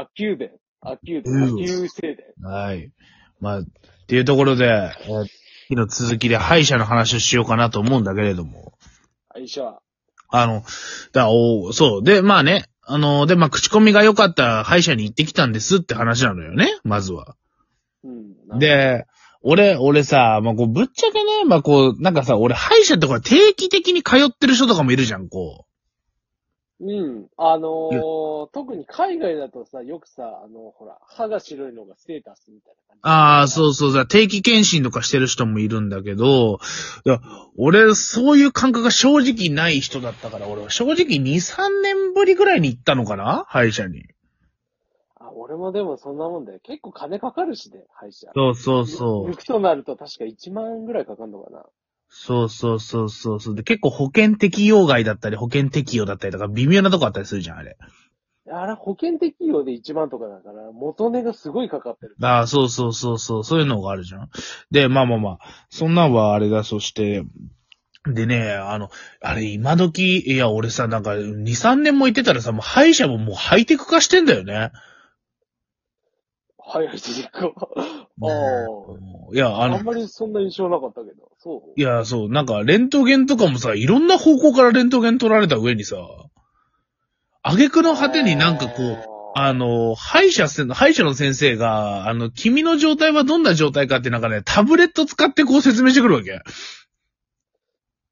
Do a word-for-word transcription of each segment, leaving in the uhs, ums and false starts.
アキューベン、アキューベン、アキューセーデン。はい。まあ、っていうところで、昨日の続きで歯医者の話をしようかなと思うんだけれども。歯医者。あの、だ、おそう。で、まあね、あの、で、まあ、口コミが良かった歯医者に行ってきたんですって話なのよね、まずは。うん、で、俺、俺さ、まあ、こう、ぶっちゃけね、まあ、こう、なんかさ、俺、歯医者とか定期的に通ってる人とかもいるじゃん、こう。うん。あのー、特に海外だとさ、よくさ、あの、ほら、歯が白いのがステータスみたいな感じ。ああ、そうそう、定期検診とかしてる人もいるんだけど、いや、俺、そういう感覚が正直ない人だったから、俺は正直に、さんねんぶりぐらいに行ったのかな歯医者に。あ、俺もでもそんなもんだよ。結構金かかるしね、歯医者。そうそうそう。行くとなると確かいちまんぐらいかかるのかな。そうそうそうそうそう。で、結構保険適用外だったり、保険適用だったりとか、微妙なとこあったりするじゃん、あれ。あれ、保険適用でいちまんとかだから、元値がすごいかかってる。ああ、そうそうそうそう、そういうのがあるじゃん。で、まあまあまあ、そんなんはあれだ、そして、でね、あの、あれ、今時、いや、俺さ、なんか、に、さんねんも行ってたらさ、もう歯医者ももうハイテク化してんだよね。はい、はい、結構。ああ。いや、あの。あんまりそんな印象なかったけど。そう。いや、そう。なんか、レントゲンとかもさ、いろんな方向からレントゲン取られた上にさ、挙句の果てになんかこう、あの、歯医者せ、歯医者の先生が、あの、君の状態はどんな状態かってなんかね、タブレット使ってこう説明してくるわけ。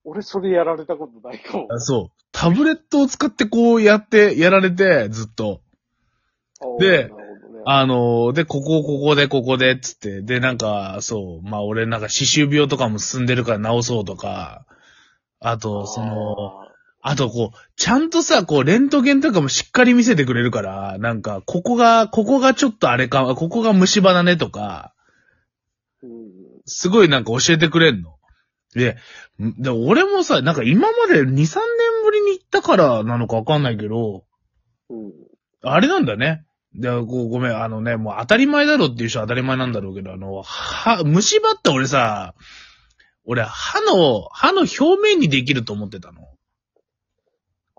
俺、それやられたことないかも。そう。タブレットを使ってこうやって、やられて、ずっと。で、あの、で、ここ、ここで、ここで、つって。で、なんか、そう、まあ、俺なんか、歯周病とかも進んでるから治そうとか、あと、その、あ, あと、こう、ちゃんとさ、こう、レントゲンとかもしっかり見せてくれるから、なんか、ここが、ここがちょっとあれか、ここが虫歯だねとか、すごいなんか教えてくれんの。で、で俺もさ、なんか今までに、さんねんぶりに行ったからなのかわかんないけど、うん、あれなんだね。で、ご、ごめん、あのね、もう当たり前だろっていう人は当たり前なんだろうけど、あの、歯、虫歯って俺さ、俺、歯の、歯の表面にできると思ってたの。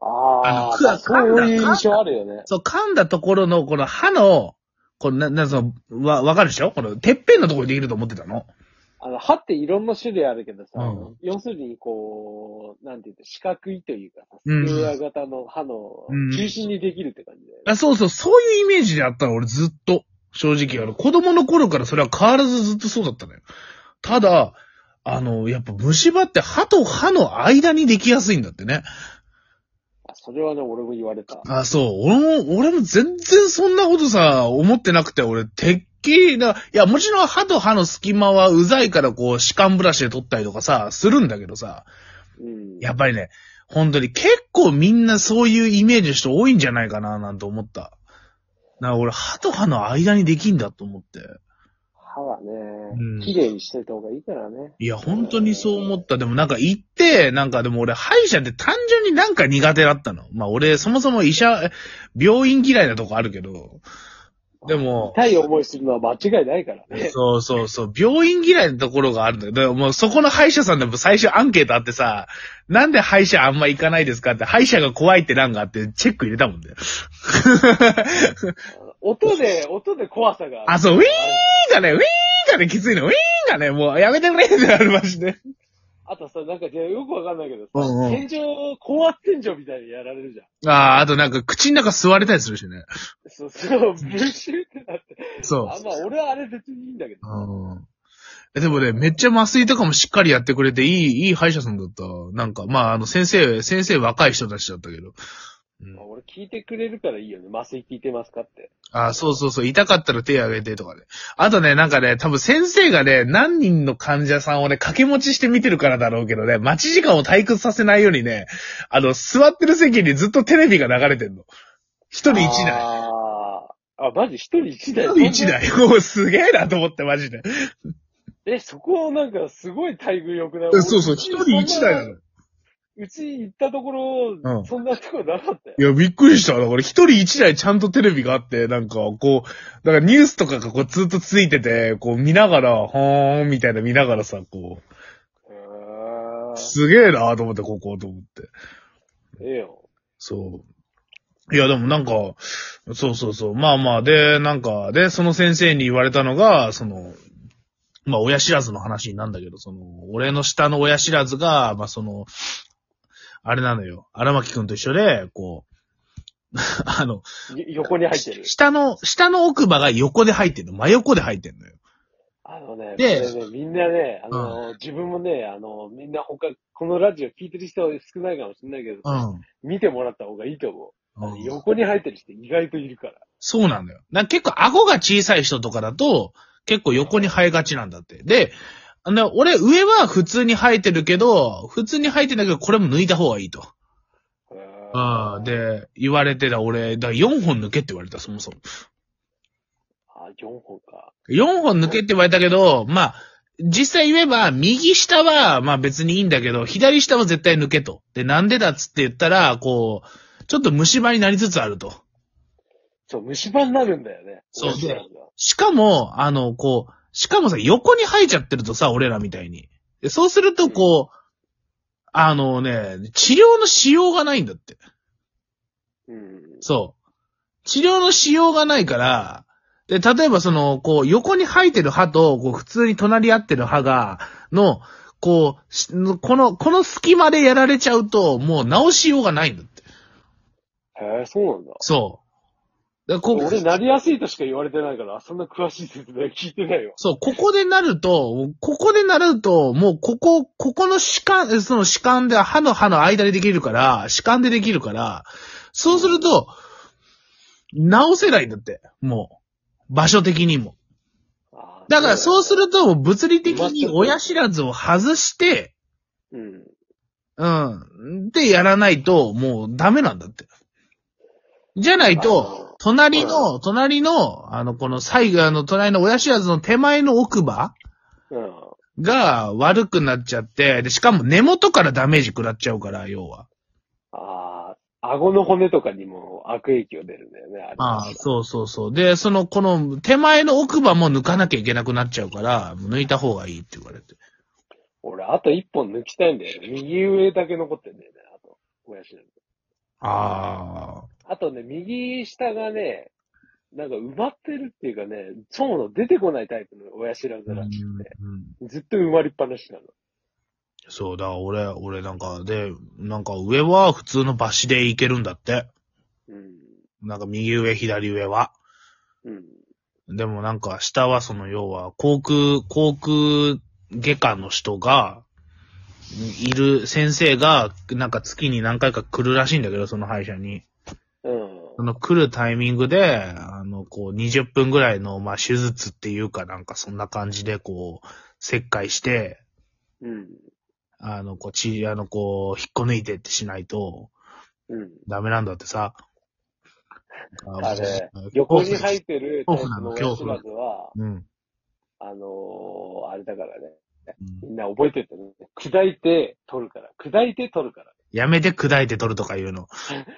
ああ。あの、くわ、そういう印象あるよね。そう、噛んだところの、この歯の、この、な、な、その、わ、わかるでしょ？この、てっぺんのところにできると思ってたの。あの、歯っていろんな種類あるけどさ、うん、要するにこう、なんていうの、四角いというか、スクエア型の歯の中心にできるって感じだよね、うんうん。あ、そうそう、そういうイメージであったの、俺ずっと。正直、あの、子供の頃からそれは変わらずずっとそうだったのよ。ただ、あの、やっぱ虫歯って歯と歯の間にできやすいんだってね。あ、それはね、俺も言われた。あ、そう、俺も、俺も全然そんなことさ、思ってなくて、俺、ていや、もちろん歯と歯の隙間はうざいからこう、歯間ブラシで取ったりとかさ、するんだけどさ、うん、やっぱりね、本当に結構みんなそういうイメージの人多いんじゃないかな、なんて思った。な、俺、歯と歯の間にできんだと思って。歯はね、うん、綺麗にしてた方がいいからね。いや、本当にそう思った。でもなんか行って、なんかでも俺、歯医者って単純になんか苦手だったの。まあ俺、そもそも医者、病院嫌いなとこあるけど、でも。痛い思いするのは間違いないからね。そうそうそう。病院嫌いのところがあるんだけど、もうそこの歯医者さんでも最初アンケートあってさ、なんで歯医者あんま行かないですかって、歯医者が怖いって欄があって、チェック入れたもんだよ。音で、音で怖さがある。あ、そう、ウィーンがね、ウィーンがね、きついの、ウィーンがね、もうやめてくれってなるましね。あとさ、なんかよくわかんないけど、うんうん、天井、高圧天井みたいにやられるじゃん。ああ、あとなんか口の中吸われたりするしね。そうそう、ブシュってなって。そう。あ、まあ俺はあれ別にいいんだけど。うん。え、でもね、めっちゃ麻酔とかもしっかりやってくれて、いい、いい歯医者さんだった。なんか、まああの先生、先生若い人たちだったけど。うん、まあ、俺聞いてくれるからいいよね。麻酔効いてますかって。ああ、そうそうそう。痛かったら手あげてとかね。あとね、なんかね、多分先生がね、何人の患者さんをね、掛け持ちして見てるからだろうけどね、待ち時間を退屈させないようにね、あの、座ってる席にずっとテレビが流れてんの。一人一台。ああ、マジ一人一台。一人一台。もうすげえなと思って、マジで。え、そこなんかすごい待遇良くない？そうそう、一人一台なの。うち行ったところ、うん、そんなとこなかったよ。いや、びっくりした。だから一人一台ちゃんとテレビがあって、なんかこう、なんかニュースとかがこうずっとついてて、こう見ながら、ほーんみたいな見ながらさ、こう。へーすげえなーと思って、ここと思って。ええよ。そう。いや、でもなんか、そうそうそう。まあまあ、で、なんか、で、その先生に言われたのが、その、まあ、親知らずの話なんだけど、その、俺の下の親知らずが、まあその、あれなのよ。荒牧くんと一緒で、こう、あの、横に入ってる。下の、下の奥歯が横で入ってるの。真横で入ってるのよ。あのね、で、ね、みんなね、あの、うん、自分もね、あの、みんな他、このラジオ聞いてる人は少ないかもしれないけど、うん、見てもらった方がいいと思う。うん、横に入ってる人意外といるから。そうなんだよ。なんか結構顎が小さい人とかだと、結構横に生えがちなんだって。で、あの、俺上は普通に生えてるけど、普通に生えてんだけど、これも抜いた方がいいと。ああ、で、言われてた俺、だよんほん抜けって言われた、そもそも。ああ、よんほんか。よんほん抜けって言われたけど、まあ、実際言えば、右下は、まあ別にいいんだけど、左下は絶対抜けと。で、なんでだっつって言ったら、こう、ちょっと虫歯になりつつあると。そう、虫歯になるんだよね。そうで。しかも、あの、こう、しかもさ、横に生えちゃってるとさ、俺らみたいに。でそうすると、こう、うん、あのね、治療のしようがないんだって。うん。そう。治療のしようがないから、で、例えばその、こう、横に生えてる歯と、こう、普通に隣り合ってる歯が、の、こう、この、この隙間でやられちゃうと、もう直しようがないんだって。へえ、そうなんだ。そう。だこう俺、なりやすいとしか言われてないから、そんな詳しい説明聞いてないよ。そう、ここでなると、ここでなると、もう、ここ、ここの歯間、その歯間で、歯の歯の間でできるから、歯間でできるから、そうすると、直せないんだって、もう。場所的にも。だから、そうすると、物理的に親知らずを外して、うん。うん。で、やらないと、もう、ダメなんだって。じゃないと、隣の、隣の、あの、この最後、あの、隣の親知らずの手前の奥歯が悪くなっちゃって、で、しかも根元からダメージ食らっちゃうから、要は。ああ、顎の骨とかにも悪影響出るんだよね、あれ。ああ、そうそうそう。で、その、この手前の奥歯も抜かなきゃいけなくなっちゃうから、抜いた方がいいって言われて。俺、あと一本抜きたいんだよ。右上だけ残ってんだよね、あと、親知らず。ああ。あとね、右下がね、なんか埋まってるっていうかね、そうの出てこないタイプの親知らずらしくて、うん、ずっと埋まりっぱなしなの。そうだ、俺、俺なんかで、なんか上は普通のバシでいけるんだって。うん。なんか右上、左上は。うん。でもなんか下はその要は、航空、航空外科の人が、いる先生が、なんか月に何回か来るらしいんだけど、その歯医者に。その来るタイミングで、あの、こう、にじゅっぷんぐらいの、まあ、手術っていうかなんかそんな感じで、こう、切開して、うん。あの、こう、ち、あの、こう、引っこ抜いてってしないと、うん。ダメなんだってさ。あれ、横に入ってる、恐怖の恐怖は、うん。あの、あれだからね、みんな覚えてるね。砕いて取るから、砕いて取るから。やめて砕いて取るとか言うの。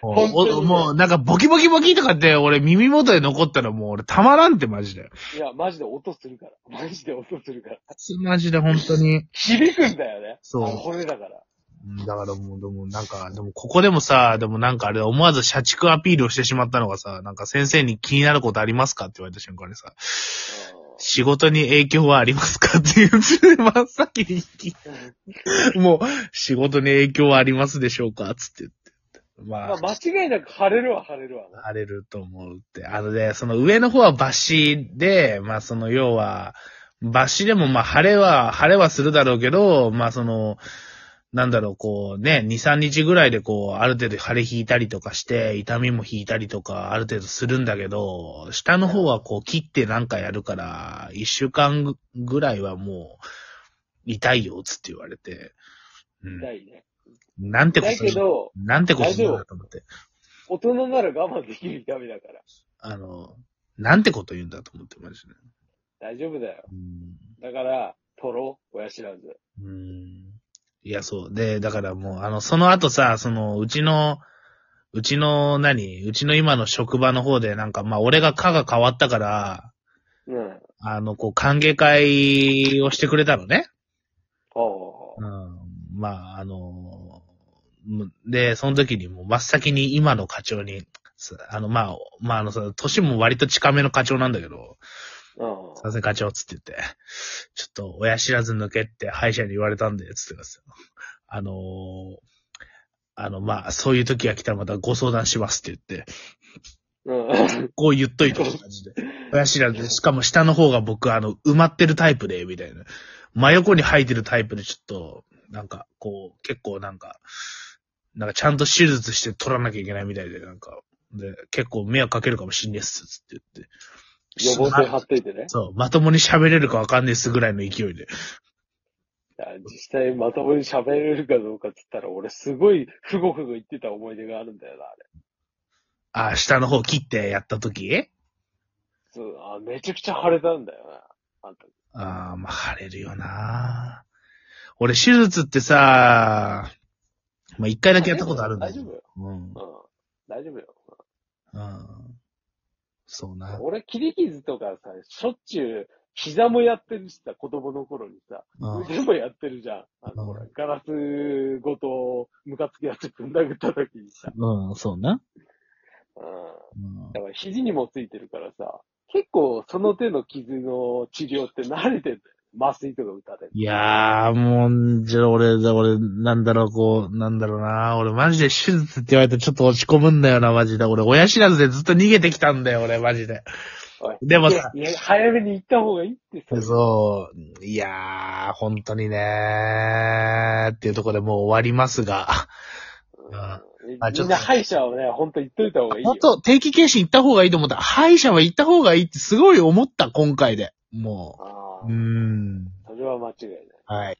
もう、ね、もうなんかボキボキボキとかって俺耳元で残ったらもう俺たまらんってマジで。いや、マジで音するから。マジで音するから。マジで本当に。響くんだよね。そう。骨だから。だからもう、でもなんか、でもここでもさ、でもなんかあれ思わず社畜アピールをしてしまったのがさ、なんか先生に気になることありますかって言われた瞬間にさ、仕事に影響はありますかっていう真っ先に聞いて、もう仕事に影響はありますでしょうかつって言って、まあ、まあ間違いなく晴れるは晴れるわね。晴れると思うってあのね、その上の方はバシで、まあその要はバシでもまあ晴れは晴れはするだろうけど、まあそのなんだろうこうねにさんにちぐらいでこうある程度腫れ引いたりとかして痛みも引いたりとかある程度するんだけど下の方はこう切ってなんかやるからいっしゅうかんぐらいはもう痛いよつって言われて、うん、痛いねなんてことするなんてことするんだと思って大人なら我慢できる痛みだからあのなんてこと言うんだと思ってましたね大丈夫だよ、うん、だから取ろう親知らずうんいや、そう。で、だからもう、あの、その後さ、その、うちの、うちの何、うちの今の職場の方で、なんか、まあ、俺が科が変わったから、うん、あの、こう、歓迎会をしてくれたのね。おう。うん。まあ、あの、で、その時にもう真っ先に今の課長に、あの、まあ、まあ、あのさ、年も割と近めの課長なんだけど、うん。すいません、課長、つって言って、ちょっと親知らず抜けって歯医者に言われたんで、つってますよ。あのー、あの、まあ、そういう時が来たらまたご相談しますって言って、うん、こう言っといて、感じで。親知らず、しかも下の方が僕、あの、埋まってるタイプで、みたいな。真横に生えてるタイプで、ちょっと、なんか、こう、結構なんか、なんかちゃんと手術して取らなきゃいけないみたいで、なんか、で、結構迷惑かけるかもしんねえっす、つって言って。予防線張っといてね。そう、まともに喋れるかわかんねえっすぐらいの勢いで。実際まともに喋れるかどうかっつったら、俺すごいふごふご言ってた思い出があるんだよな、あれ。あ、下の方切ってやったとき？そう、あ、めちゃくちゃ腫れたんだよな、あんた。ああ、まあ、腫れるよな。俺、手術ってさ、まあ、一回だけやったことあるんだよ。大丈夫よ。うん。うん。大丈夫よ。うん。そうな。俺、切り傷とかさ、しょっちゅう、膝もやってるしさ、子供の頃にさ、腕もやってるじゃん。あの、ほら、ガラスごと、ムカつきやつぶん殴った時にさ。うん、そうな。うん。だから、肘にもついてるからさ、結構、その手の傷の治療って慣れてる。麻酔とか打たれる。いやー、もう、じゃあ俺、俺、なんだろう、こう、なんだろうな。俺、マジで手術って言われてちょっと落ち込むんだよな、マジで。俺、親知らずでずっと逃げてきたんだよ、俺、マジで。でもさ、いやいや早めに行った方がいいってさ。そう。いやー、本当にねー、っていうところでもう終わりますが。うんあちょっとみんな歯医者をね、ほんと行っといた方がいいよ。ほんと、定期検診行った方がいいと思った。歯医者は行った方がいいってすごい思った、今回で。もう。あーうーん。それは間違いない。はい。